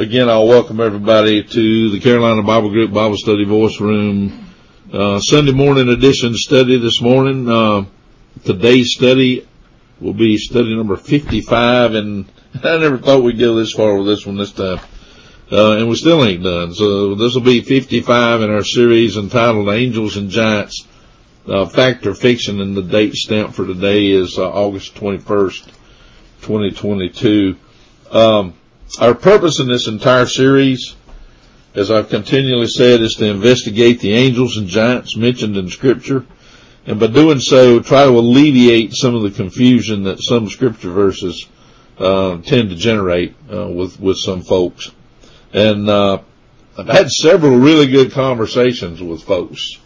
Again, I'll welcome everybody to the Carolina Bible Group Bible Study Voice Room Sunday morning edition study this morning. Today's study will be study number 55, and I never thought we'd go this far with this one this time. And we still ain't done. So this will be 55 in our series entitled Angels and Giants, Fact or Fiction, and the date stamp for today is August 21st, 2022. Our purpose in this entire series, as I've continually said, is to investigate the angels and giants mentioned in Scripture, and by doing so, try to alleviate some of the confusion that some Scripture verses tend to generate with some folks. And I've had several really good conversations with folks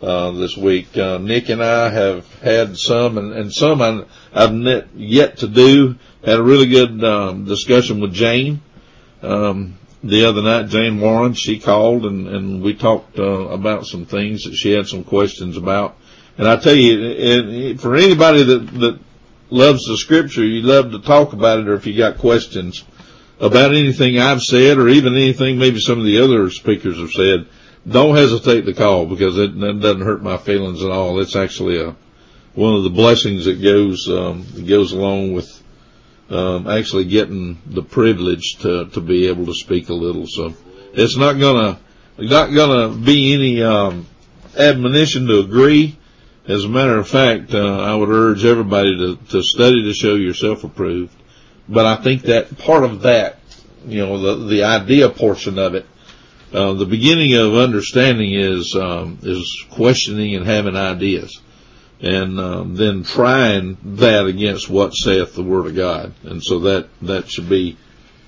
this week. Nick and I have had some, and some I've yet to do. Had a really good discussion with Jane the other night. Jane Warren, she called, and we talked about some things that she had some questions about. And I tell you, for anybody that loves the Scripture, you love to talk about it, or if you got questions about anything I've said, or even anything maybe some of the other speakers have said, don't hesitate to call, because that doesn't hurt my feelings at all. It's actually one of the blessings that goes along with actually getting the privilege to be able to speak a little. So it's not gonna be any admonition to agree. As a matter of fact, I would urge everybody to study to show yourself approved. But I think that part of that, the idea portion of it, the beginning of understanding is questioning and having ideas, and then trying that against what saith the Word of God. And so that should be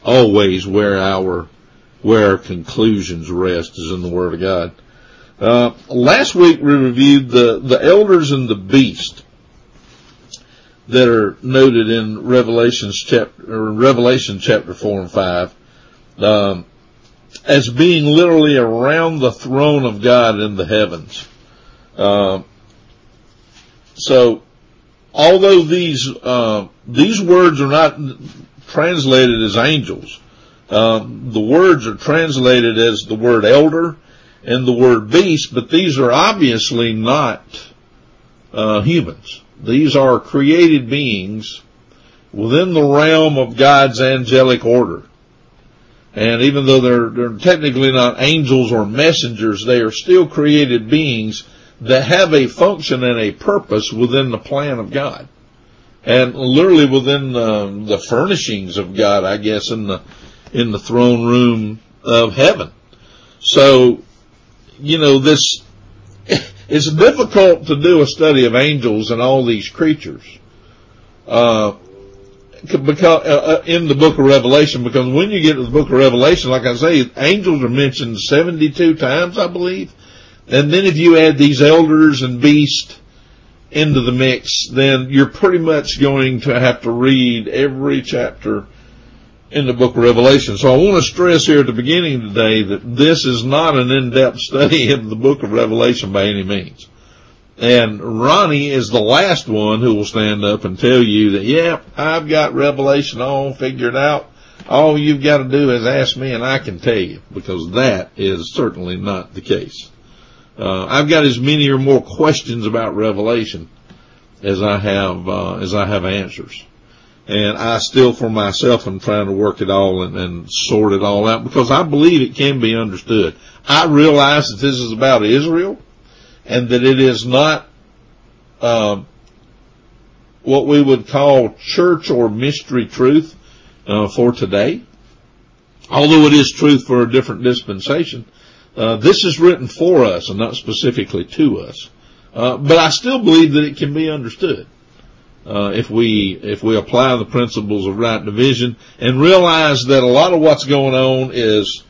always where our conclusions rest, is in the Word of God. Last week we reviewed the elders and the beast that are noted in Revelation chapter 4 and 5, as being literally around the throne of God in the heavens. So although these words are not translated as angels, the words are translated as the word elder and the word beast, but these are obviously not humans. These are created beings within the realm of God's angelic order. And even though they're technically not angels or messengers, they are still created beings that have a function and a purpose within the plan of God. And literally within the furnishings of God, I guess, in the throne room of heaven. So, it's difficult to do a study of angels and all these creatures because in the book of Revelation, because when you get to the book of Revelation, like I say, angels are mentioned 72 times, I believe. And then if you add these elders and beasts into the mix, then you're pretty much going to have to read every chapter in the book of Revelation. So I want to stress here at the beginning today that this is not an in-depth study of the book of Revelation by any means. And Ronnie is the last one who will stand up and tell you that, I've got Revelation all figured out. All you've got to do is ask me and I can tell you, because that is certainly not the case. I've got as many or more questions about Revelation as I have answers. And I still, for myself, am trying to work it all and sort it all out, because I believe it can be understood. I realize that this is about Israel and that it is not, what we would call church or mystery truth, for today. Although it is truth for a different dispensation. This is written for us and not specifically to us. But I still believe that it can be understood, if we apply the principles of right division and realize that a lot of what's going on is,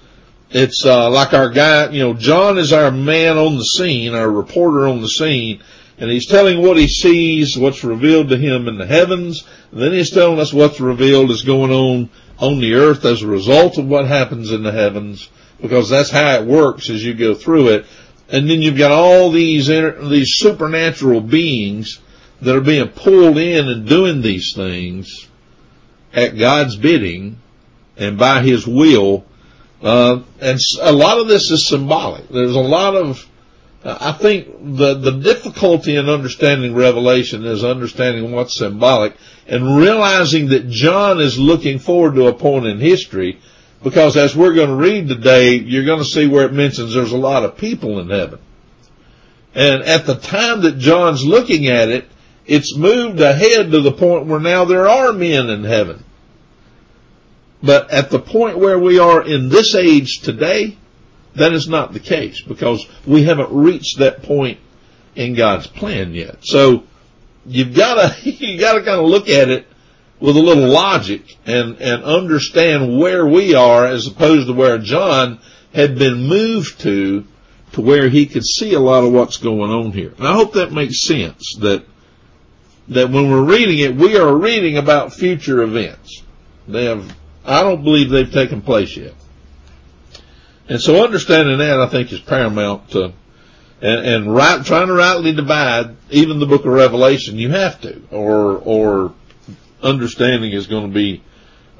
it's, like our guy, John is our man on the scene, our reporter on the scene, and he's telling what he sees, what's revealed to him in the heavens, and then he's telling us what's revealed is going on the earth as a result of what happens in the heavens. Because that's how it works as you go through it. And then you've got all these supernatural beings that are being pulled in and doing these things at God's bidding and by His will. And a lot of this is symbolic. There's a lot of, I think the difficulty in understanding Revelation is understanding what's symbolic and realizing that John is looking forward to a point in history, because as we're going to read today, you're going to see where it mentions there's a lot of people in heaven. And at the time that John's looking at it, it's moved ahead to the point where now there are men in heaven. But at the point where we are in this age today, that is not the case, because we haven't reached that point in God's plan yet. So you've got to kind of look at it with a little logic and understand where we are as opposed to where John had been moved to where he could see a lot of what's going on here. And I hope that makes sense, that when we're reading it, we are reading about future events. I don't believe they've taken place yet. And so understanding that, I think, is paramount to, trying to rightly divide even the book of Revelation, you have to, or understanding is going to be,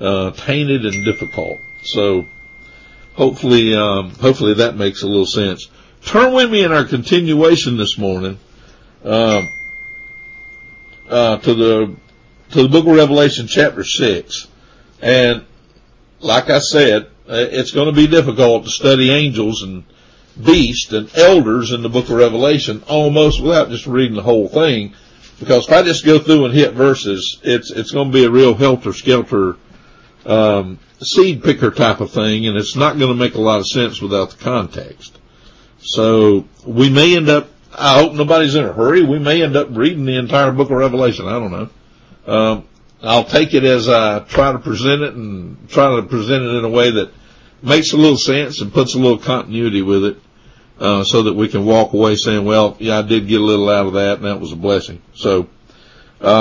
tainted and difficult. So hopefully that makes a little sense. Turn with me in our continuation this morning, to the book of Revelation chapter 6. And like I said, it's going to be difficult to study angels and beasts and elders in the book of Revelation almost without just reading the whole thing, because if I just go through and hit verses, it's going to be a real helter-skelter seed picker type of thing, and it's not going to make a lot of sense without the context. So we may end up, I hope nobody's in a hurry, we may end up reading the entire book of Revelation. I don't know. I'll take it as I try to present it in a way that makes a little sense and puts a little continuity with it, so that we can walk away saying, well, yeah, I did get a little out of that, and that was a blessing. So, so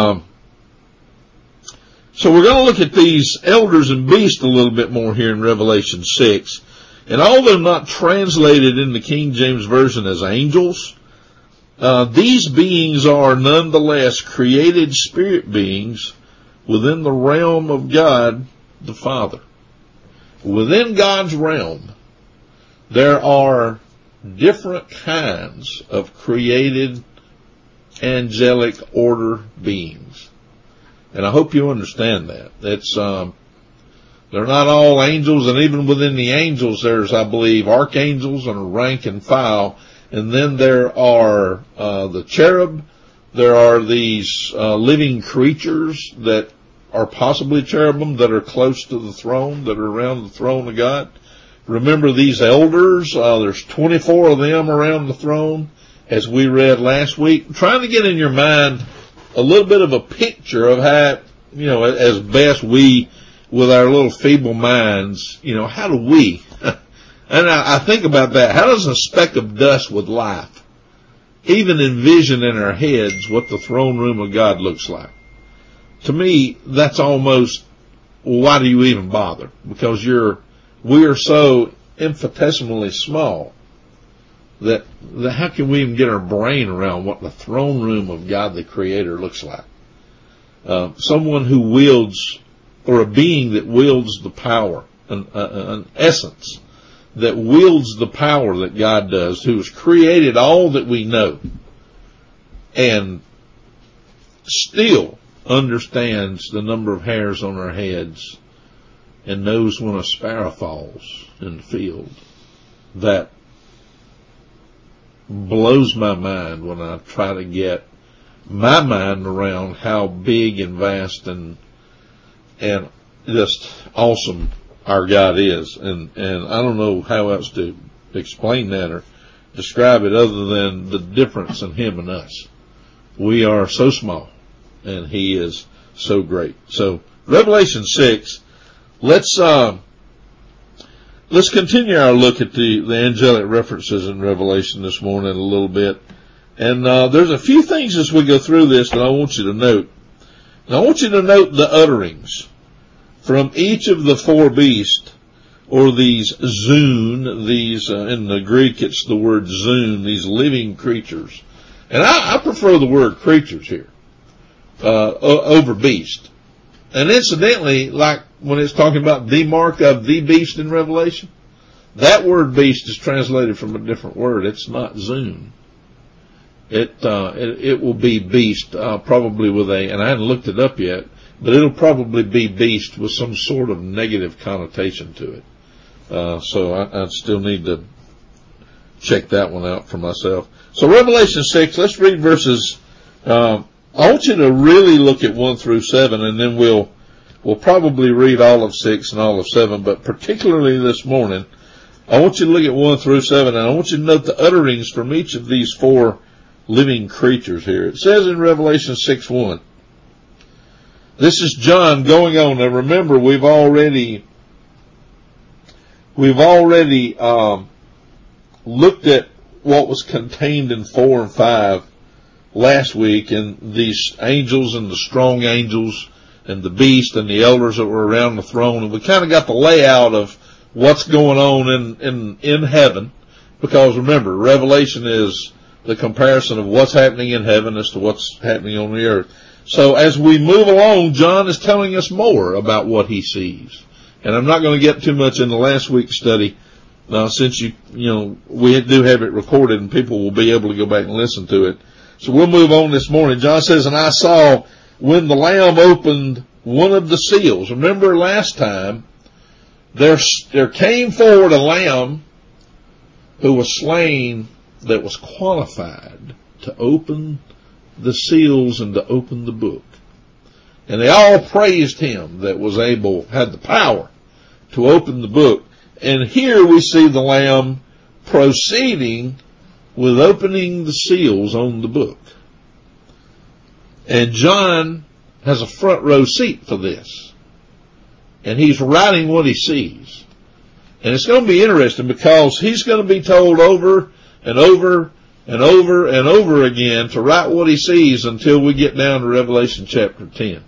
we're going to look at these elders and beasts a little bit more here in Revelation 6. And although not translated in the King James Version as angels, these beings are nonetheless created spirit beings within the realm of God the Father. Within God's realm, there are different kinds of created angelic order beings. And I hope you understand that. It's, they're not all angels, and even within the angels, there's, I believe, archangels and a rank and file, and then there are the cherub. There are these living creatures that are possibly cherubim that are close to the throne, that are around the throne of God. Remember these elders, there's 24 of them around the throne, as we read last week. I'm trying to get in your mind a little bit of a picture of how, you know, as best we, with our little feeble minds, you know, how do we, and I think about that, how does a speck of dust with life even envision in our heads what the throne room of God looks like? To me, that's almost, why do you even bother? Because we are so infinitesimally small that how can we even get our brain around what the throne room of God the Creator looks like? Someone who wields, or a being that wields the power, an essence that wields the power that God does, who has created all that we know and still understands the number of hairs on our heads and knows when a sparrow falls in the field. That blows my mind when I try to get my mind around how big and vast and just awesome our God is, and I don't know how else to explain that or describe it other than the difference in him and us. We are so small, and he is so great. So Revelation 6, let's continue our look at the angelic references in Revelation this morning a little bit. And there's a few things as we go through this that I want you to note. And I want you to note the utterings from each of the four beasts, or these zoon, these in the Greek it's the word zoon, these living creatures. And I prefer the word creatures here over beast. And incidentally, like when it's talking about the mark of the beast in Revelation, That word beast is translated from a different word. It's not Zoom. It will be beast, probably with a, and I haven't looked it up yet, but it'll probably be beast with some sort of negative connotation to it. So I still need to check that one out for myself. So Revelation 6, let's read verses, I want you to really look at 1 through 7, and then we'll probably read all of 6 and all of 7, but particularly this morning, I want you to look at 1 through 7, and I want you to note the utterings from each of these four living creatures here. It says in Revelation 6:1, this is John going on. Now remember, we've already looked at what was contained in 4 and 5 last week, and these angels and the strong angels and the beast and the elders that were around the throne, and we kind of got the layout of what's going on in heaven, because remember, Revelation is the comparison of what's happening in heaven as to what's happening on the earth. So as we move along, John is telling us more about what he sees. And I'm not going to get too much in the last week's study, since we do have it recorded and people will be able to go back and listen to it. So we'll move on this morning. John says, and I saw when the Lamb opened one of the seals. Remember last time, there came forward a Lamb who was slain that was qualified to open the seals and to open the book. And they all praised him that was able, had the power to open the book. And here we see the Lamb proceeding with opening the seals on the book. And John has a front row seat for this. And he's writing what he sees. And it's going to be interesting because he's going to be told over and over and over and over again to write what he sees until we get down to Revelation chapter 10.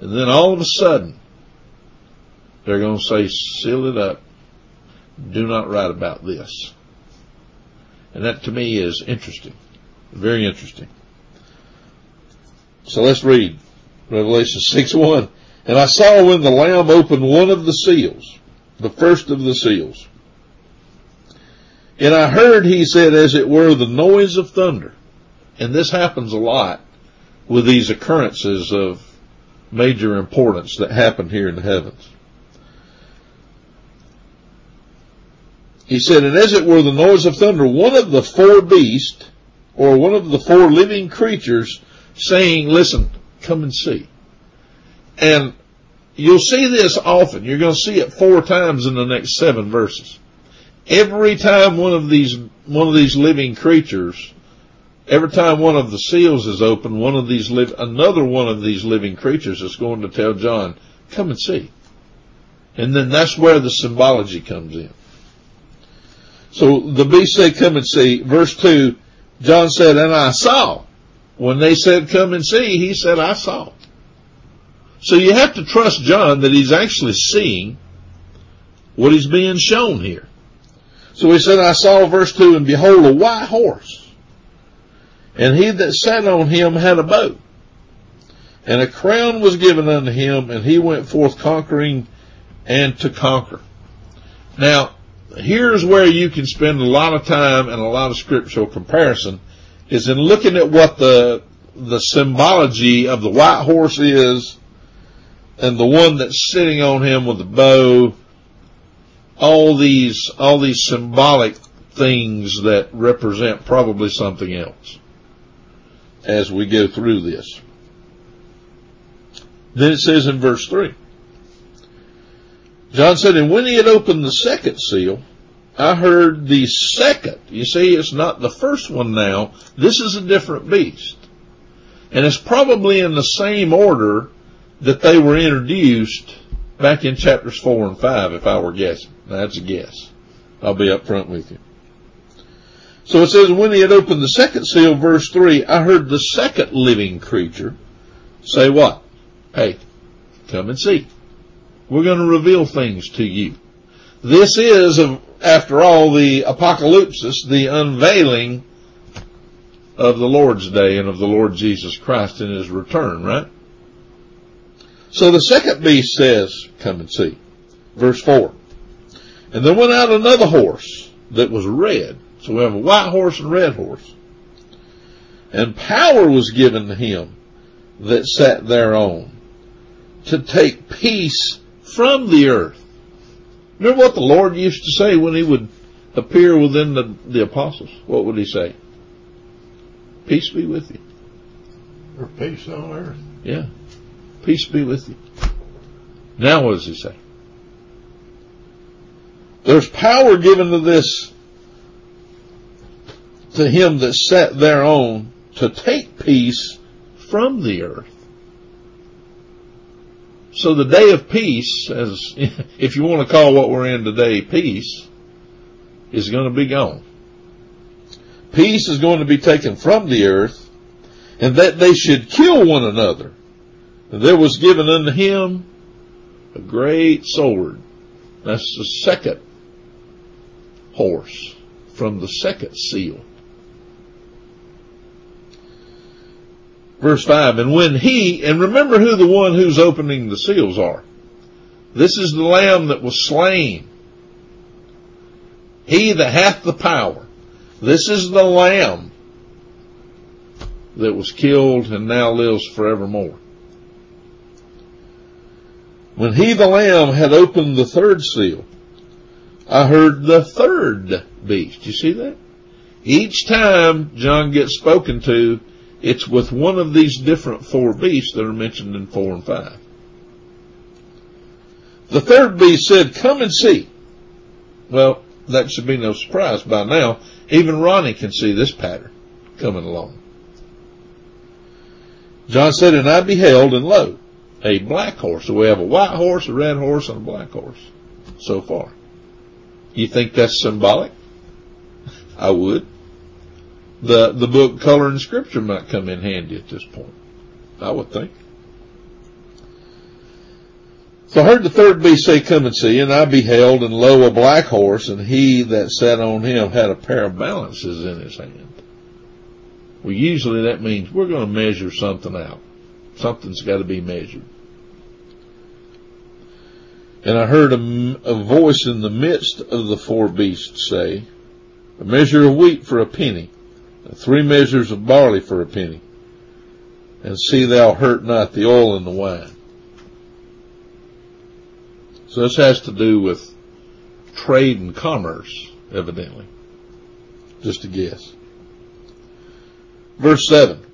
And then all of a sudden, they're going to say, seal it up. Do not write about this. And that to me is interesting. Very interesting. So let's read Revelation 6:1. And I saw when the Lamb opened one of the seals, the first of the seals. And I heard, he said, as it were, the noise of thunder. And this happens a lot with these occurrences of major importance that happen here in the heavens. He said, and as it were, the noise of thunder, one of the four beasts, or one of the four living creatures, saying, listen, come and see. And you'll see this often. You're going to see it 4 times in the next 7 verses. Every time one of these living creatures, every time one of the seals is opened, another one of these living creatures is going to tell John, come and see. And then that's where the symbology comes in. So the beast said, come and see. Verse 2, John said, and I saw. When they said, come and see, he said, I saw. So you have to trust John that he's actually seeing what he's being shown here. So he said, I saw, verse 2, and behold, a white horse. And he that sat on him had a bow. And a crown was given unto him, and he went forth conquering and to conquer. Now, here's where you can spend a lot of time and a lot of scriptural comparison is in looking at what the symbology of the white horse is and the one that's sitting on him with the bow, all these symbolic things that represent probably something else as we go through this. Then it says in verse 3, John said, and when he had opened the second seal, I heard the second. You see, it's not the first one now. This is a different beast. And it's probably in the same order that they were introduced back in chapters 4 and 5, if I were guessing. Now, that's a guess. I'll be up front with you. So it says, when he had opened the second seal, verse 3, I heard the second living creature say what? Hey, come and see. We're going to reveal things to you. This is, after all, the apocalypsis, the unveiling of the Lord's day and of the Lord Jesus Christ in his return, right? So the second beast says, come and see. Verse 4. And there went out another horse that was red. So we have a white horse and red horse. And power was given to him that sat thereon to take peace from the earth. Remember what the Lord used to say when he would appear within the apostles? What would he say? Peace be with you. Or peace on earth. Yeah. Peace be with you. Now what does he say? There's power given to this, to him that sat thereon, to take peace from the earth. So the day of peace, as if you want to call what we're in today peace, is going to be gone. Peace is going to be taken from the earth, and that they should kill one another. And there was given unto him a great sword. That's the second horse from the second seal. Verse 5, and when he, and remember who the one who's opening the seals are. This is the Lamb that was slain. He that hath the power. This is the Lamb that was killed and now lives forevermore. When he, the Lamb, had opened the third seal, I heard the third beast. You see that? Each time John gets spoken to, it's with one of these different four beasts that are mentioned in 4 and 5. The third beast said, come and see. Well, that should be no surprise by now. Even Ronnie can see this pattern coming along. John said, and I beheld, and lo, a black horse. So we have a white horse, a red horse, and a black horse so far. You think that's symbolic? I would. The book Color and Scripture might come in handy at this point, I would think. So I heard the third beast say, come and see, and I beheld, and lo, a black horse, and he that sat on him had a pair of balances in his hand. Well, usually that means we're going to measure something out. Something's got to be measured. And I heard a voice in the midst of the four beasts say, a measure of wheat for a penny, 3 measures of barley for a penny, and see thou hurt not the oil and the wine. So this has to do with trade and commerce, evidently. Just a guess. Verse 7.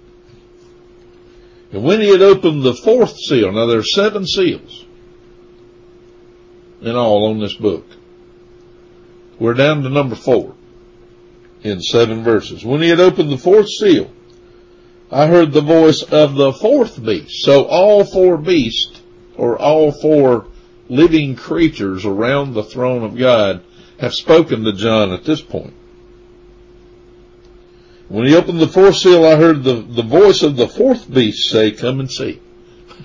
And when he had opened the fourth seal, now there are 7 seals in all on this book. We're down to number 4 in 7 verses. When he had opened the fourth seal, I heard the voice of the fourth beast. So all 4 beasts, or all 4 living creatures around the throne of God, have spoken to John at this point. When he opened the fourth seal, I heard the voice of the fourth beast say, come and see.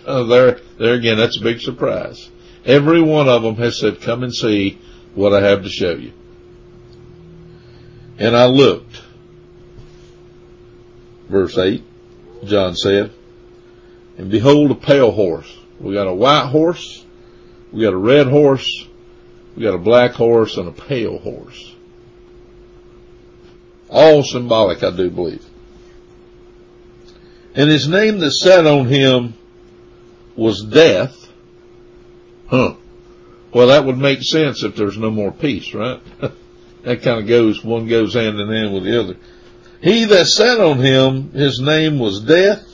There again, that's a big surprise. Every one of them has said, come and see what I have to show you. And I looked. Verse 8, John said, and behold, a pale horse. We got a white horse, we got a red horse, we got a black horse, and a pale horse. All symbolic, I do believe. And his name that sat on him was Death. Huh. Well, that would make sense if there's no more peace, right? That kind of goes, one goes hand in hand with the other. He that sat on him, his name was Death,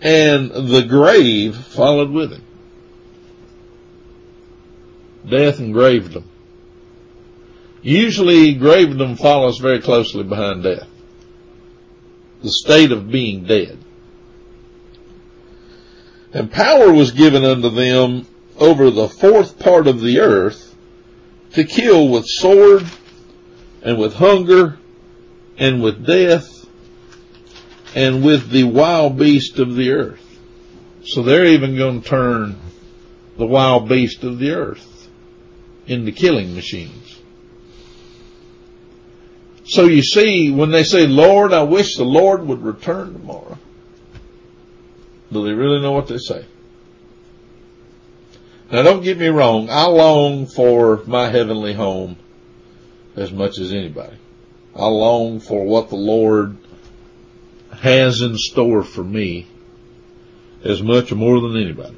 and the grave followed with him. Death and gravedom. Usually, gravedom follows very closely behind death. The state of being dead. And power was given unto them over the fourth part of the earth to kill with sword and with hunger and with death and with the wild beast of the earth. So they're even going to turn the wild beast of the earth into killing machines. So you see, when they say, Lord, I wish the Lord would return tomorrow, do they really know what they say? Now, don't get me wrong. I long for my heavenly home as much as anybody. I long for what the Lord has in store for me as much or more than anybody.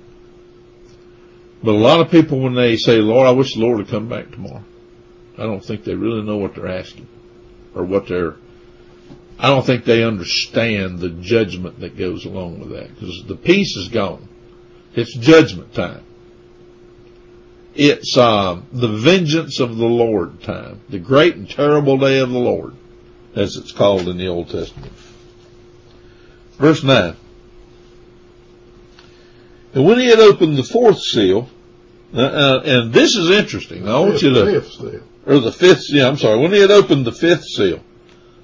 But a lot of people, when they say, Lord, I wish the Lord would come back tomorrow, I don't think they really know what they're asking or what they're, I don't think they understand the judgment that goes along with that, because the peace is gone. It's judgment time. It's the vengeance of the Lord time, the great and terrible day of the Lord, as it's called in the Old Testament. Verse 9. And when he had opened the fourth seal, and this is interesting. Now, I want you to, when he had opened the fifth seal,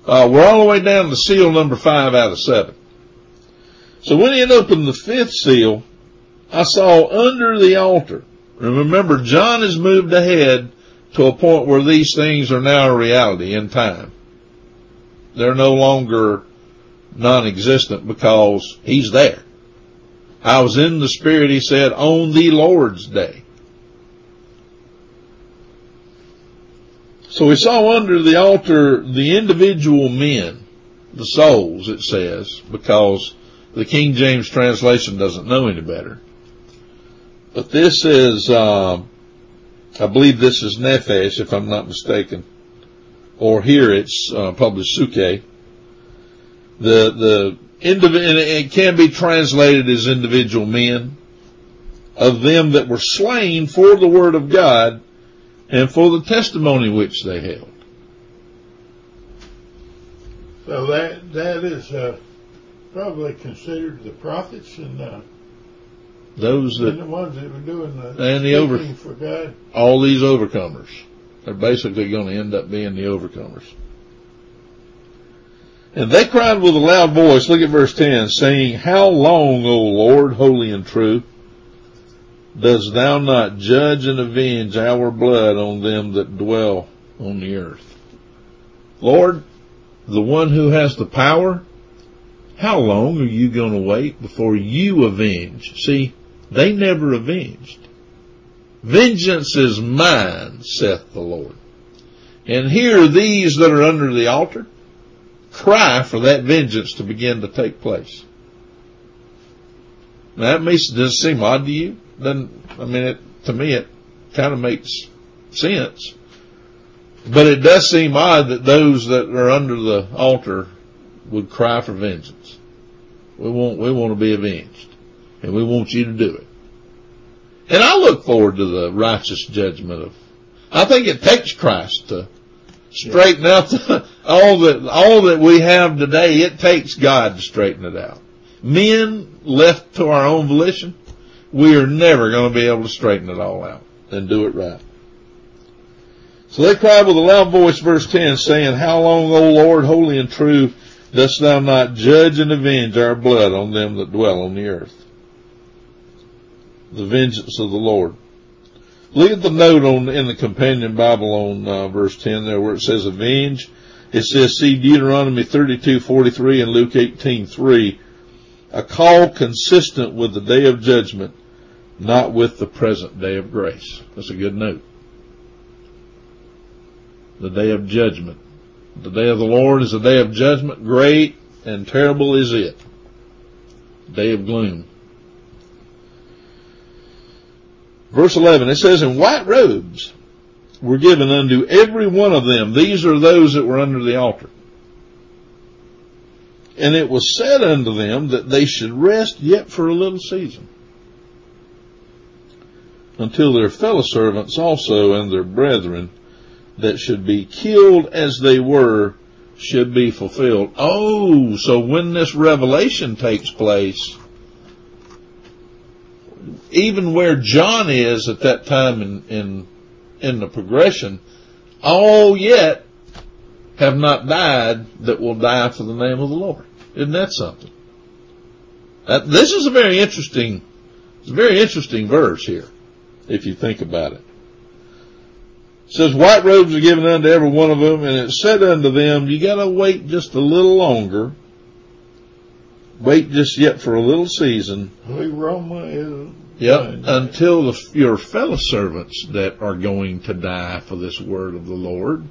we're all the way down to seal number 5 out of 7. So when he had opened the fifth seal, I saw under the altar. Remember, John has moved ahead to a point where these things are now a reality in time. They're no longer non-existent because he's there. I was in the Spirit, he said, on the Lord's day. So we saw under the altar the individual men, the souls, it says, because the King James translation doesn't know any better. But this is, I believe this is Nephesh, if I'm not mistaken. Or here it's probably Suke. It can be translated as individual men, of them that were slain for the word of God and for the testimony which they held. So that is probably considered the prophets and those that, and the ones that were doing the for God. All these overcomers. They're basically going to end up being the overcomers. And they cried with a loud voice, look at verse 10, saying, How long, O Lord, holy and true, dost thou not judge and avenge our blood on them that dwell on the earth? Lord, the one who has the power, how long are you going to wait before you avenge? See, they never avenged. Vengeance is mine, saith the Lord. And here these that are under the altar cry for that vengeance to begin to take place. Now, that may just seem odd to you. To me, it kind of makes sense. But it does seem odd that those that are under the altar would cry for vengeance. We want to be avenged, and we want you to do it. And I look forward to the righteous judgment of. I think it takes Christ to straighten out all that we have today. It takes God to straighten it out. Men left to our own volition, we are never going to be able to straighten it all out and do it right. So they cried with a loud voice, verse 10, saying, How long, O Lord, holy and true, dost thou not judge and avenge our blood on them that dwell on the earth? The vengeance of the Lord. Look at the note in the Companion Bible on verse 10 there where it says avenge. It says, see Deuteronomy 32:43 and Luke 18:3, a call consistent with the day of judgment, not with the present day of grace. That's a good note. The day of judgment. The day of the Lord is a day of judgment. Great and terrible is it. Day of gloom. Verse 11, it says, And white robes were given unto every one of them. These are those that were under the altar. And it was said unto them that they should rest yet for a little season, until their fellow servants also and their brethren that should be killed as they were should be fulfilled. Oh, so when this revelation takes place, even where John is at that time in the progression, all yet have not died that will die for the name of the Lord. Isn't that something? This is a very interesting verse here, if you think about it. It says, white robes are given unto every one of them, and it said unto them, you got to wait just a little longer. Wait just yet for a little season. Roma is Yep, until your fellow servants that are going to die for this word of the Lord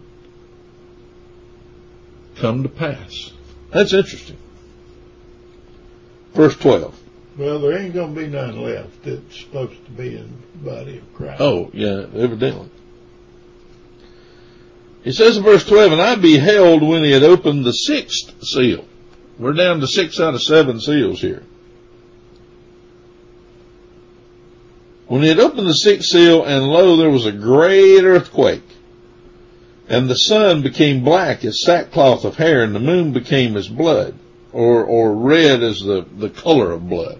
come to pass. That's interesting. Verse 12. Well, there ain't going to be none left that's supposed to be in the body of Christ. Oh, yeah, evidently. He says in verse 12, and I beheld when he had opened the sixth seal. We're down to 6 out of 7 seals here. When he had opened the sixth seal, and lo, there was a great earthquake, and the sun became black as sackcloth of hair, and the moon became as blood, or red as the color of blood.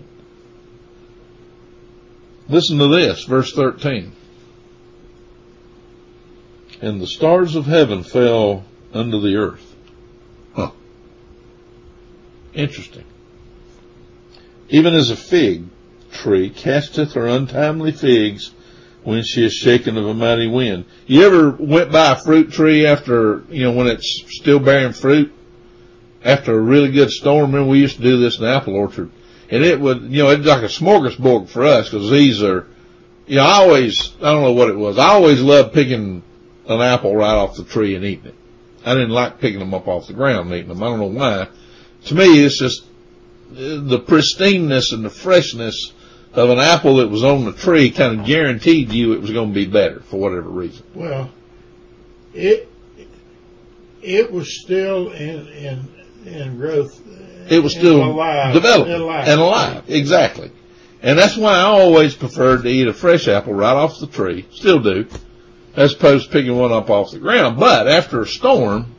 Listen to this, verse 13. And the stars of heaven fell unto the earth. Huh. Interesting. Even as a fig tree casteth her untimely figs when she is shaken of a mighty wind. You ever went by a fruit tree after, you know, when it's still bearing fruit? After a really good storm, remember we used to do this in the apple orchard. And it would, you know, it's like a smorgasbord for us because these are, you know, I don't know what it was. I always loved picking an apple right off the tree and eating it. I didn't like picking them up off the ground and eating them. I don't know why. To me, it's just the pristineness and the freshness of an apple that was on the tree kind of guaranteed you it was going to be better for whatever reason. Well, it was still in growth. It was still alive, developing and alive. Exactly. And that's why I always preferred to eat a fresh apple right off the tree. Still do. As opposed to picking one up off the ground. But after a storm,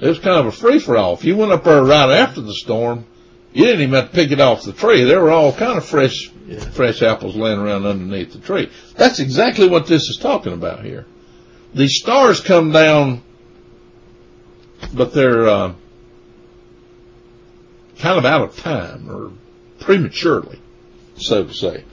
it was kind of a free-for-all. If you went up there right after the storm, you didn't even have to pick it off the tree. There were all kind of fresh apples laying around underneath the tree. That's exactly what this is talking about here. The stars come down, but they're kind of out of time or prematurely, so to say.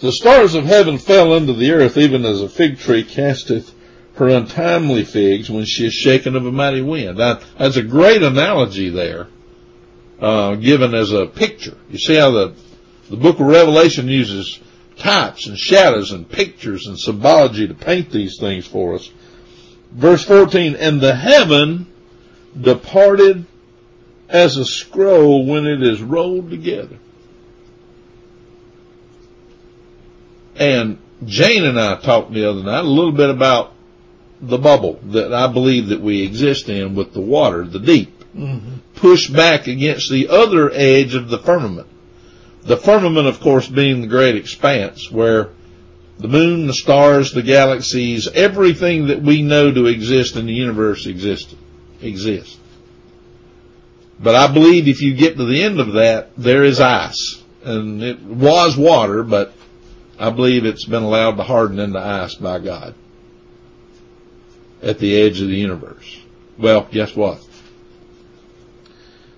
The stars of heaven fell unto the earth, even as a fig tree casteth her untimely figs when she is shaken of a mighty wind. Now, that's a great analogy there. Given as a picture. You see how the book of Revelation uses types and shadows and pictures and symbology to paint these things for us. Verse 14, and the heaven departed as a scroll when it is rolled together. And Jane and I talked the other night a little bit about the bubble that I believe that we exist in with the water, the deep. Mm-hmm. Push back against the other edge of the firmament. The firmament, of course, being the great expanse where the moon, the stars, the galaxies, everything that we know to exist in the universe exists. But I believe if you get to the end of that, there is ice. And it was water, but I believe it's been allowed to harden into ice by God at the edge of the universe. Well, guess what?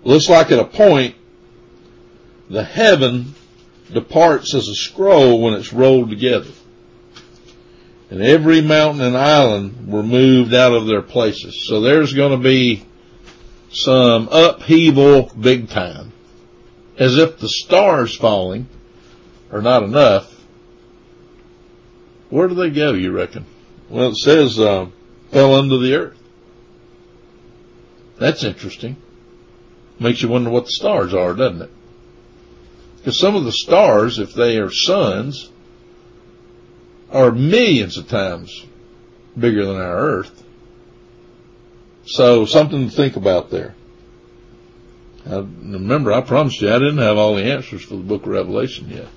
Looks like at a point, the heaven departs as a scroll when it's rolled together. And every mountain and island were moved out of their places. So there's going to be some upheaval big time. As if the stars falling are not enough. Where do they go, you reckon? Well, it says, fell under the earth. That's interesting. Makes you wonder what the stars are, doesn't it? Because some of the stars, if they are suns, are millions of times bigger than our Earth. So something to think about there. Remember, I promised you I didn't have all the answers for the book of Revelation yet.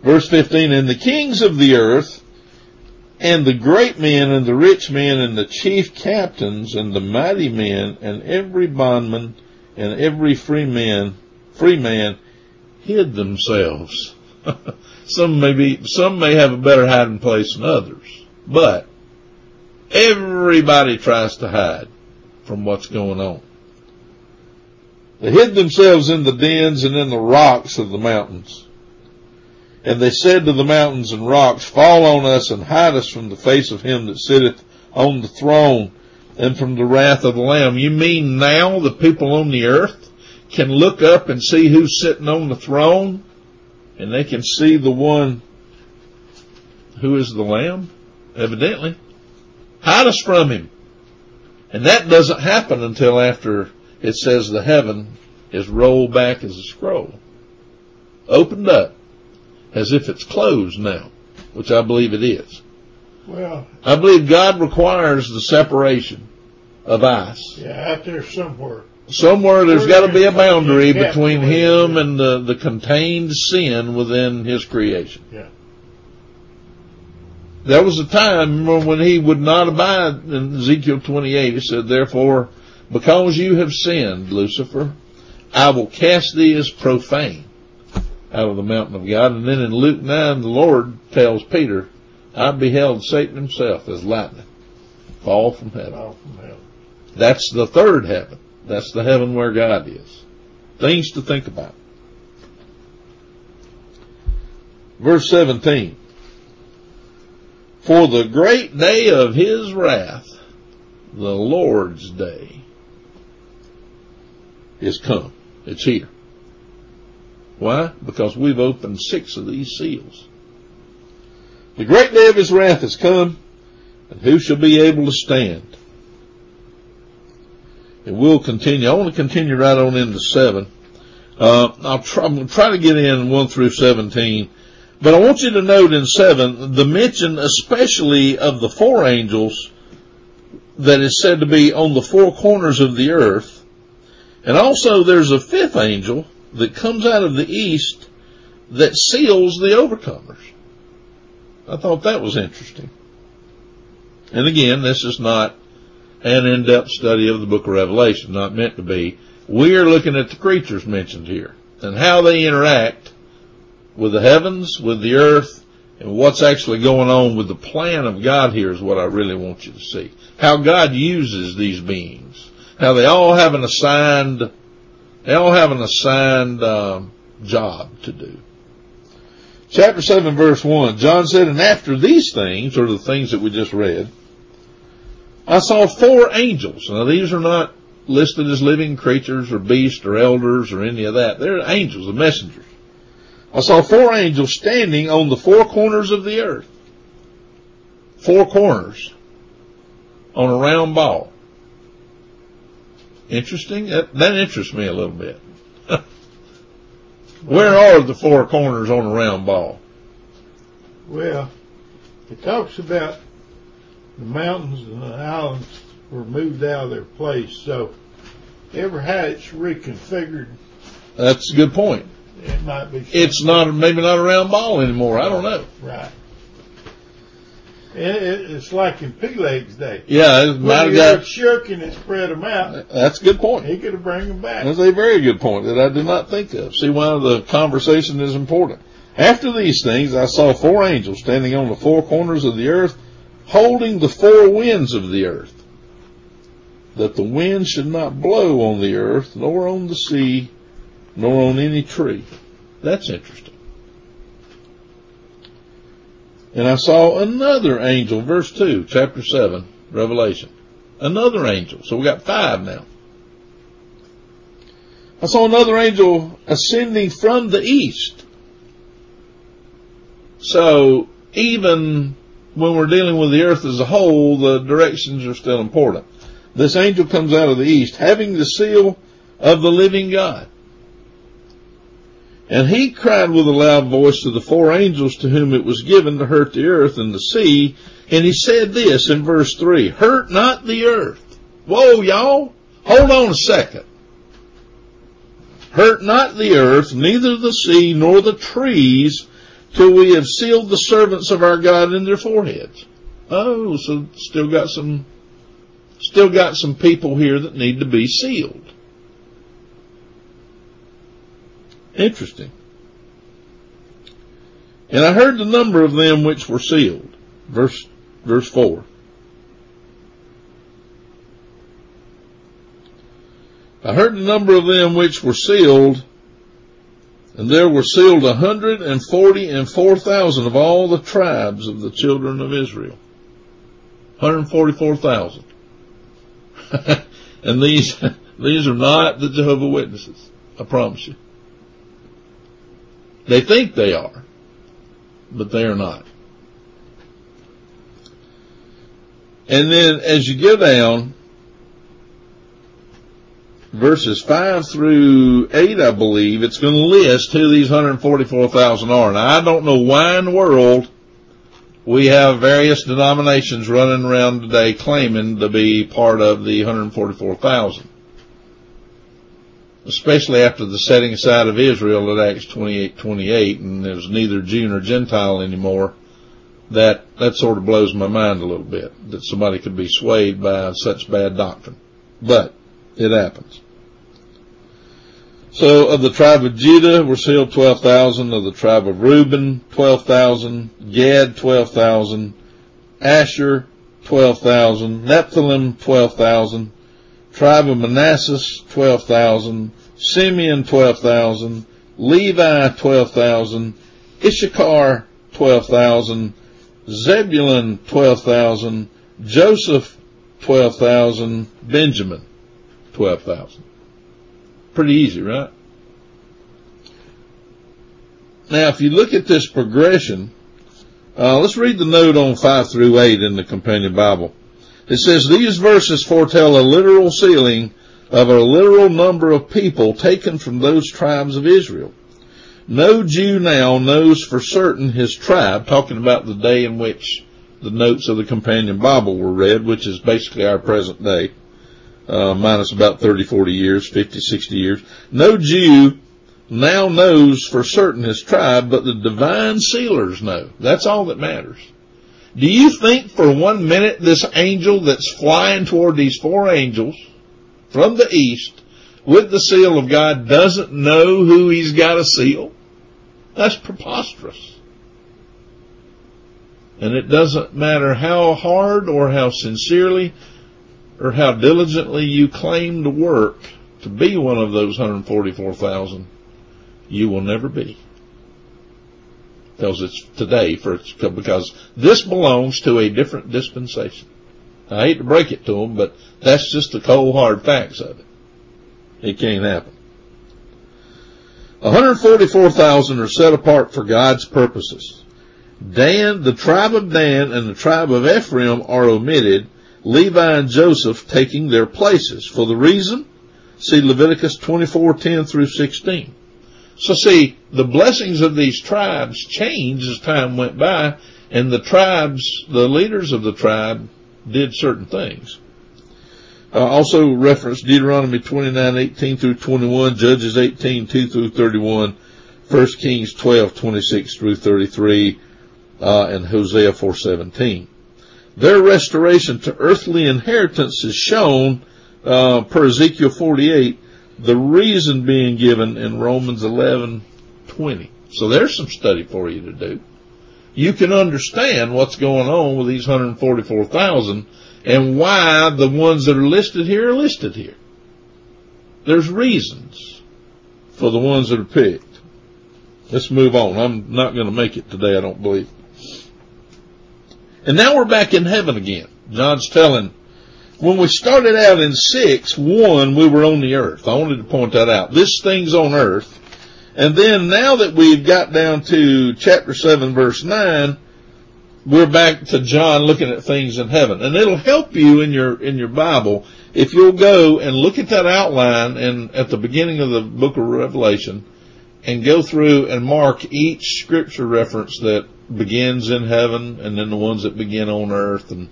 Verse 15, and the kings of the earth, and the great men, and the rich men, and the chief captains, and the mighty men, and every bondman, and every free man, hid themselves. Some may have a better hiding place than others, but everybody tries to hide from what's going on. They hid themselves in the dens and in the rocks of the mountains. And they said to the mountains and rocks, fall on us and hide us from the face of him that sitteth on the throne and from the wrath of the Lamb. You mean now the people on the earth can look up and see who's sitting on the throne and they can see the one who is the Lamb, evidently, hide us from him. And that doesn't happen until after it says the heaven is rolled back as a scroll, opened up, as if it's closed now, which I believe it is. Well, I believe God requires the separation of ice. Yeah, out there somewhere. Somewhere there's got to be a boundary between him and the contained sin within his creation. Yeah. There was a time when he would not abide. In Ezekiel 28, he said, "Therefore, because you have sinned, Lucifer, I will cast thee as profane out of the mountain of God." And then in Luke 9, the Lord tells Peter, "I beheld Satan himself as lightning fall from heaven." Fall from heaven. That's the third heaven. That's the heaven where God is. Things to think about. Verse 17. "For the great day of his wrath, the Lord's day, is come." It's here. Why? Because we've opened 6 of these seals. "The great day of his wrath is come, and who shall be able to stand?" And we'll continue. I want to continue right on into 7. I'm going to try to get in 1 through 17. But I want you to note in 7, the mention especially of the 4 angels that is said to be on the 4 corners of the earth. And also there's a 5th angel that comes out of the east that seals the overcomers. I thought that was interesting. And again, this is not an in-depth study of the book of Revelation, not meant to be. We are looking at the creatures mentioned here and how they interact with the heavens, with the earth, and what's actually going on with the plan of God here is what I really want you to see. How God uses these beings. How they all have an assigned job to do. Chapter 7, verse 1, John said, "And after these things," or the things that we just read, "I saw 4 angels." Now, these are not listed as living creatures or beasts or elders or any of that. They're angels, the messengers. "I saw 4 angels standing on the 4 corners of the earth." 4 corners on a round ball. Interesting. That interests me a little bit. Where are the 4 corners on a round ball? Well, it talks about the mountains and the islands were moved out of their place. So, ever how it's reconfigured. That's a good point. It might be. It's maybe not a round ball anymore. Right. I don't know. Right. It's like in Peleg's day. Yeah, it might have got shook and it spread them out. That's a good point. He could have bring them back. That's a very good point that I did not think of. See why the conversation is important. "After these things, I saw 4 angels standing on the 4 corners of the earth, holding the 4 winds of the earth, that the wind should not blow on the earth, nor on the sea, nor on any tree." That's interesting. "And I saw another angel," verse 2, chapter 7, Revelation. Another angel. So we got 5 now. "I saw another angel ascending from the east." So even when we're dealing with the earth as a whole, the directions are still important. "This angel comes out of the east, having the seal of the living God. And he cried with a loud voice to the 4 angels to whom it was given to hurt the earth and the sea. And he said this," in verse 3, "Hurt not the earth." Whoa, y'all. Hold on a second. "Hurt not the earth, neither the sea nor the trees, till we have sealed the servants of our God in their foreheads." Oh, so still got some people here that need to be sealed. Interesting. "And I heard the number of them which were sealed." Verse 4. "I heard the number of them which were sealed, and there were sealed 144,000 of all the tribes of the children of Israel." 144,000. And these are not the Jehovah's Witnesses, I promise you. They think they are, but they are not. And then as you go down, verses 5 through 8, I believe, it's going to list who these 144,000 are. Now, I don't know why in the world we have various denominations running around today claiming to be part of the 144,000, especially after the setting aside of Israel at Acts 28:28, and there's neither Jew nor Gentile anymore. That sort of blows my mind a little bit, that somebody could be swayed by such bad doctrine. But it happens. So of the tribe of Judah were sealed 12,000. Of the tribe of Reuben, 12,000. Gad, 12,000. Asher, 12,000. Nephthalim, 12,000. Tribe of Manasseh, 12,000. Simeon, 12,000. Levi, 12,000. Issachar, 12,000. Zebulun, 12,000. Joseph, 12,000. Benjamin, 12,000. Pretty easy, right? Now, if you look at this progression, let's read the note on 5 through 8 in the Companion Bible. It says, these verses foretell a literal sealing of a literal number of people taken from those tribes of Israel. No Jew now knows for certain his tribe, talking about the day in which the notes of the Companion Bible were read, which is basically our present day, minus about 30, 40 years, 50, 60 years. No Jew now knows for certain his tribe, but the divine sealers know. That's all that matters. Do you think for one minute this angel that's flying toward these four angels from the east with the seal of God doesn't know who he's got to seal? That's preposterous. And it doesn't matter how hard or how sincerely or how diligently you claim to work to be one of those 144,000, you will never be. Because it's today, because this belongs to a different dispensation. I hate to break it to them, but that's just the cold hard facts of it. It can't happen. 144,000 are set apart for God's purposes. Dan, the tribe of Dan and the tribe of Ephraim are omitted, Levi and Joseph taking their places. For the reason, see Leviticus 24:10 through 16. So see, the blessings of these tribes changed as time went by, and the leaders of the tribe did certain things. Also reference Deuteronomy 29:18 through 21, Judges 18:2 through 31, 1 Kings 12:26 through 33, and Hosea 4:17. Their restoration to earthly inheritance is shown per Ezekiel 48, the reason being given in Romans 11:20. So there's some study for you to do. You can understand what's going on with these 144,000 and why the ones that are listed here. There's reasons for the ones that are picked. Let's move on. I'm not going to make it today, I don't believe. And now we're back in heaven again. John's telling, when we started out in 6:1, we were on the earth. I wanted to point that out. This thing's on earth. And then now that we've got down to chapter 7, verse 9, we're back to John looking at things in heaven. And it'll help you in your Bible if you'll go and look at that outline and at the beginning of the book of Revelation and go through and mark each scripture reference that begins in heaven and then the ones that begin on earth. And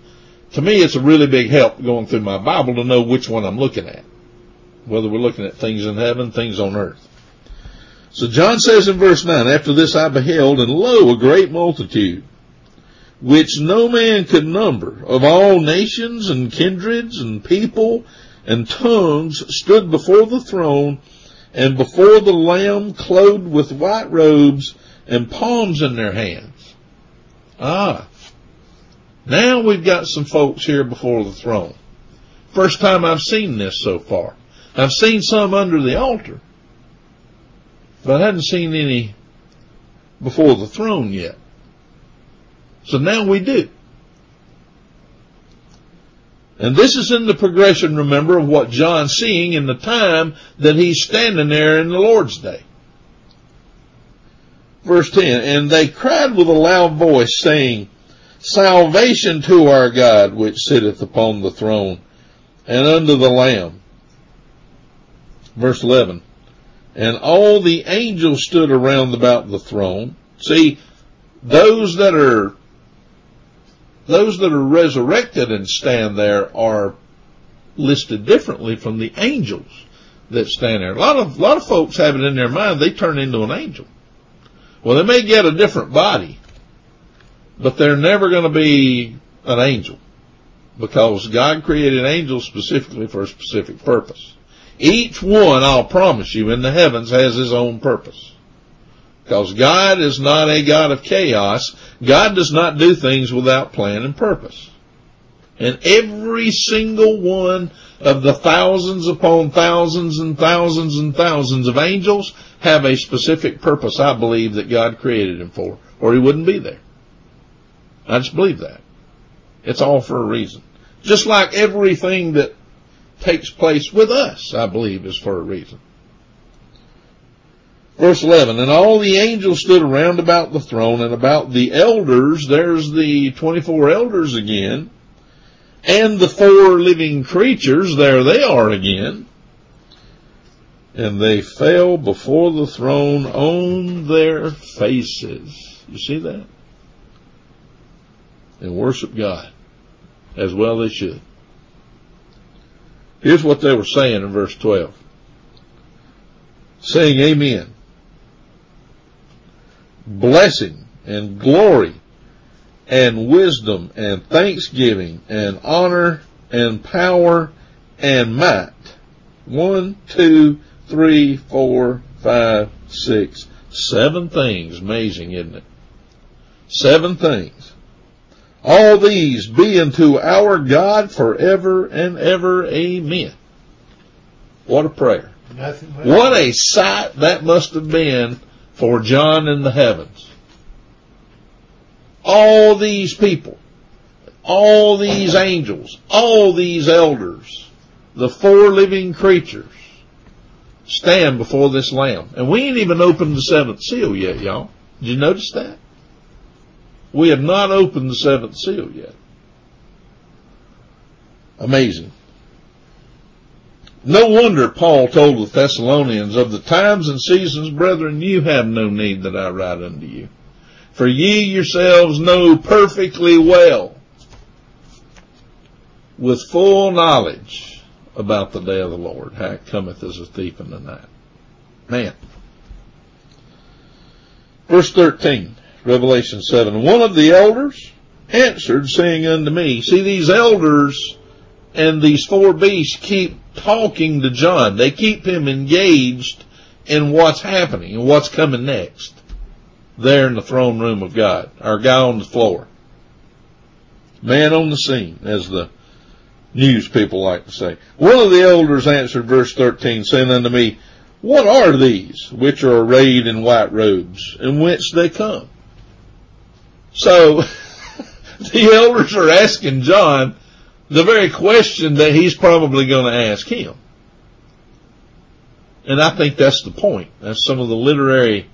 to me, it's a really big help going through my Bible to know which one I'm looking at, whether we're looking at things in heaven, things on earth. So John says in verse 9, after this I beheld, and lo, a great multitude, which no man could number, of all nations and kindreds and people and tongues, stood before the throne and before the Lamb, clothed with white robes and palms in their hands. Now we've got some folks here before the throne. First time I've seen this so far. I've seen some under the altar, but I hadn't seen any before the throne yet. So now we do. And this is in the progression, remember, of what John's seeing in the time that he's standing there in the Lord's day. Verse 10, and they cried with a loud voice, saying, Salvation to our God, which sitteth upon the throne, and unto the Lamb. Verse 11, and all the angels stood around about the throne. See, those that are resurrected and stand there are listed differently from the angels that stand there. A lot of folks have it in their mind they turn into an angel. Well, they may get a different body, but they're never going to be an angel, because God created angels specifically for a specific purpose. Each one, I'll promise you, in the heavens has his own purpose, because God is not a God of chaos. God does not do things without plan and purpose. And every single one of the thousands upon thousands and thousands and thousands of angels have a specific purpose, I believe, that God created him for, or he wouldn't be there. I just believe that. It's all for a reason. Just like everything that takes place with us, I believe, is for a reason. Verse 11, and all the angels stood around about the throne and about the elders, there's the 24 elders again, and the four living creatures, there they are again, and they fell before the throne on their faces. You see that? And worship God, as well they should. Here's what they were saying in verse 12. Saying, Amen. Blessing and glory and wisdom and thanksgiving and honor and power and might. 1, 2, 3, 4, 5, 6, 7 things. Amazing, isn't it? 7 things. All these be unto our God forever and ever. Amen. What a prayer. What a sight that must have been for John in the heavens. All these people, all these angels, all these elders, the four living creatures stand before this Lamb. And we ain't even opened the 7th seal yet, y'all. Did you notice that? We have not opened the 7th seal yet. Amazing. No wonder Paul told the Thessalonians, of the times and seasons, brethren, you have no need that I write unto you, for ye yourselves know perfectly well, with full knowledge, about the day of the Lord, how it cometh as a thief in the night. Man. Verse 13. Revelation 7, one of the elders answered, saying unto me, see, these elders and these four beasts keep talking to John. They keep him engaged in what's happening and what's coming next there in the throne room of God, our guy on the floor. Man on the scene, as the news people like to say. One of the elders answered, verse 13, saying unto me, what are these which are arrayed in white robes, and whence they come? So, the elders are asking John the very question that he's probably going to ask him. And I think that's the point. That's some of the literary,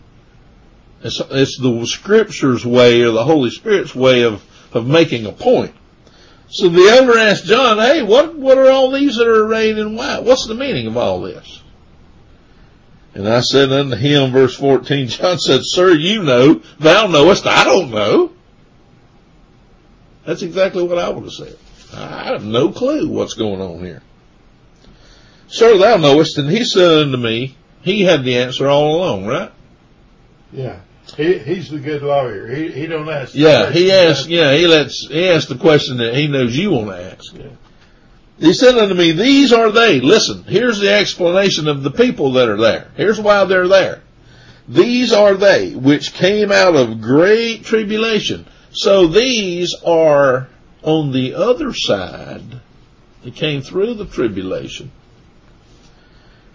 it's the Scripture's way, or the Holy Spirit's way of making a point. So the elder asked John, hey, what are all these that are arrayed in white? What's the meaning of all this? And I said unto him, verse 14, John said, Sir, you know, thou knowest, I don't know. That's exactly what I would have said. I have no clue what's going on here. Sir, thou knowest. And he said unto me, he had the answer all along, right? Yeah. He's the good lawyer. He don't ask. Yeah, he asked the question that he knows you want to ask. Yeah. He said unto me, these are they. Listen, here's the explanation of the people that are there. Here's why they're there. These are they which came out of great tribulation. So these are on the other side. They came through the tribulation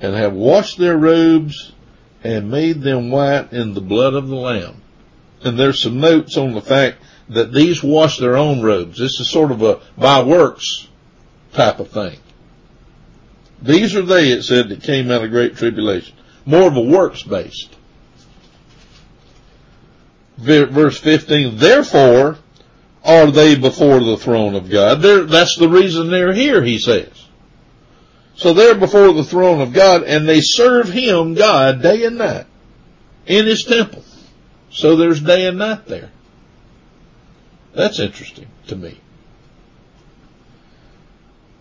and have washed their robes and made them white in the blood of the Lamb. And there's some notes on the fact that these wash their own robes. This is sort of a by works type of thing. These are they, it said, that came out of great tribulation. More of a works-based. verse 15, therefore are they before the throne of God. That's the reason they're here, he says. So they're before the throne of God, and they serve him, God, day and night in his temple. So there's day and night there. That's interesting to me.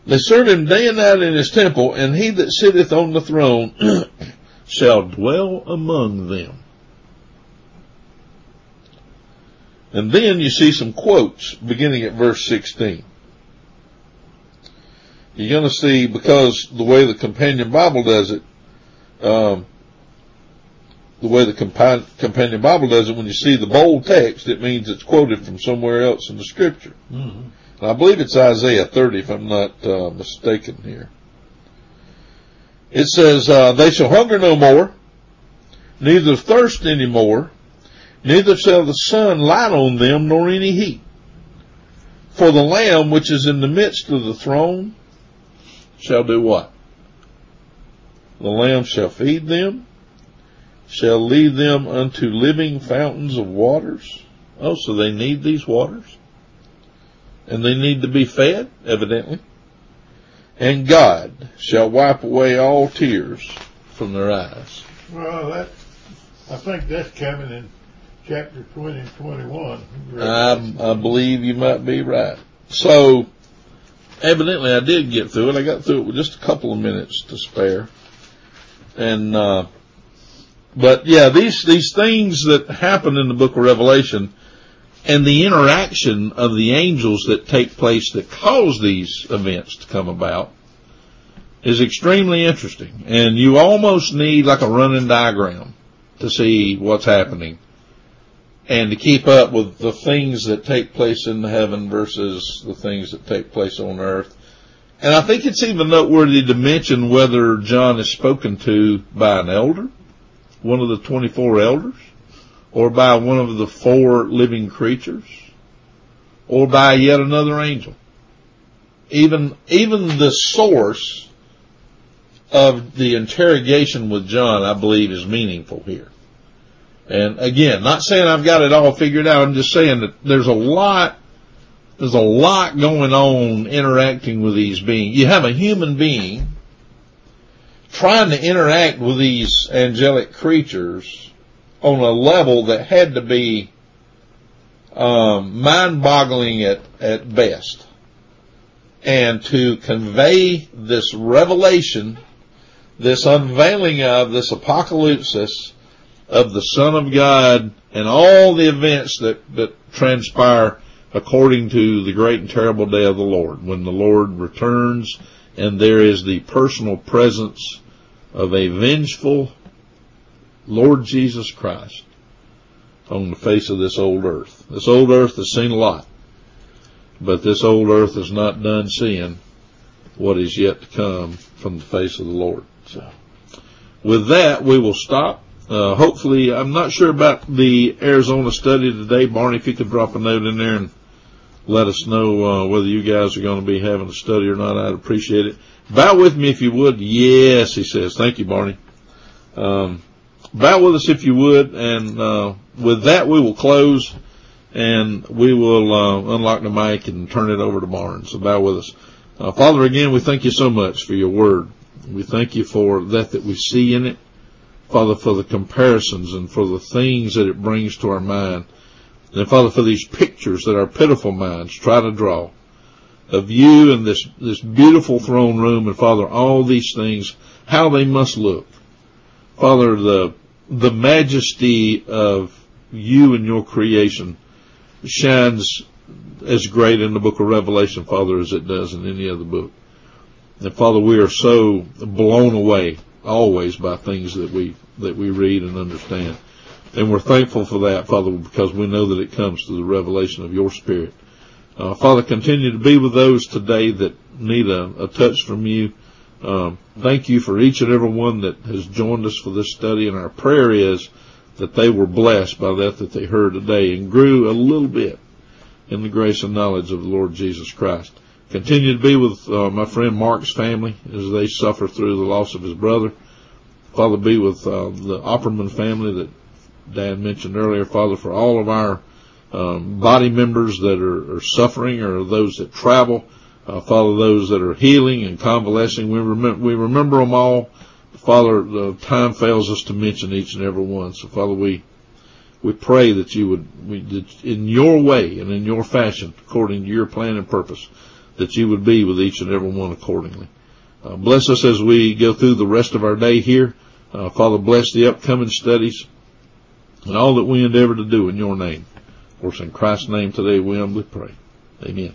They serve him day and night in his temple, and he that sitteth on the throne shall dwell among them. And then you see some quotes beginning at verse 16. You're going to see, because the way the Companion Bible does it, when you see the bold text, it means it's quoted from somewhere else in the Scripture. Mm-hmm. And I believe it's Isaiah 30, if I'm not mistaken here. It says, they shall hunger no more, neither thirst any more, neither shall the sun light on them, nor any heat. For the Lamb which is in the midst of the throne shall do what? The Lamb shall feed them, shall lead them unto living fountains of waters. Oh, so they need these waters. And they need to be fed, evidently. And God shall wipe away all tears from their eyes. Well, I think that's coming in chapter 20 and 21. I believe you might be right. So, evidently I did get through it. I got through it with just a couple of minutes to spare. And, but yeah, these things that happen in the book of Revelation and the interaction of the angels that take place that cause these events to come about is extremely interesting. And you almost need like a running diagram to see what's happening and to keep up with the things that take place in heaven versus the things that take place on earth. And I think it's even noteworthy to mention whether John is spoken to by an elder, one of the 24 elders, or by one of the 4 living creatures, or by yet another angel. Even the source of the interrogation with John, I believe, is meaningful here. And again, not saying I've got it all figured out. I'm just saying that there's a lot going on interacting with these beings. You have a human being trying to interact with these angelic creatures on a level that had to be mind-boggling at best. And to convey this revelation, this unveiling of this apocalypsis of the Son of God and all the events that transpire according to the great and terrible day of the Lord, when the Lord returns and there is the personal presence of a vengeful Lord Jesus Christ on the face of this old earth. This old earth has seen a lot, but this old earth is not done seeing what is yet to come from the face of the Lord. So with that, we will stop. Hopefully, I'm not sure about the Arizona study today. Barney, if you could drop a note in there and let us know whether you guys are going to be having a study or not, I'd appreciate it. Bow with me if you would. Yes, he says. Thank you, Barney. Bow with us if you would, and with that we will close, and we will unlock the mic and turn it over to Barnes. So bow with us. Father, again, we thank you so much for your word. We thank you for that we see in it, Father, for the comparisons and for the things that it brings to our mind. And, Father, for these pictures that our pitiful minds try to draw of you and this beautiful throne room, and, Father, all these things, how they must look. Father, the majesty of you and your creation shines as great in the book of Revelation, Father, as it does in any other book. And, Father, we are so blown away always by things that we read and understand. And we're thankful for that, Father, because we know that it comes through the revelation of your Spirit. Father, continue to be with those today that need a touch from you. Thank you for each and every one that has joined us for this study, and our prayer is that they were blessed by that they heard today and grew a little bit in the grace and knowledge of the Lord Jesus Christ. Continue to be with my friend Mark's family as they suffer through the loss of his brother. Father, be with the Opperman family that Dan mentioned earlier, Father, for all of our body members that are suffering, or those that travel, Father, those that are healing and convalescing. We remember them all. Father, the time fails us to mention each and every one. So, Father, we pray that you would, in your way and in your fashion, according to your plan and purpose, that you would be with each and every one accordingly. Bless us as we go through the rest of our day here. Father, bless the upcoming studies and all that we endeavor to do in your name. Of course, in Christ's name today we humbly pray. Amen.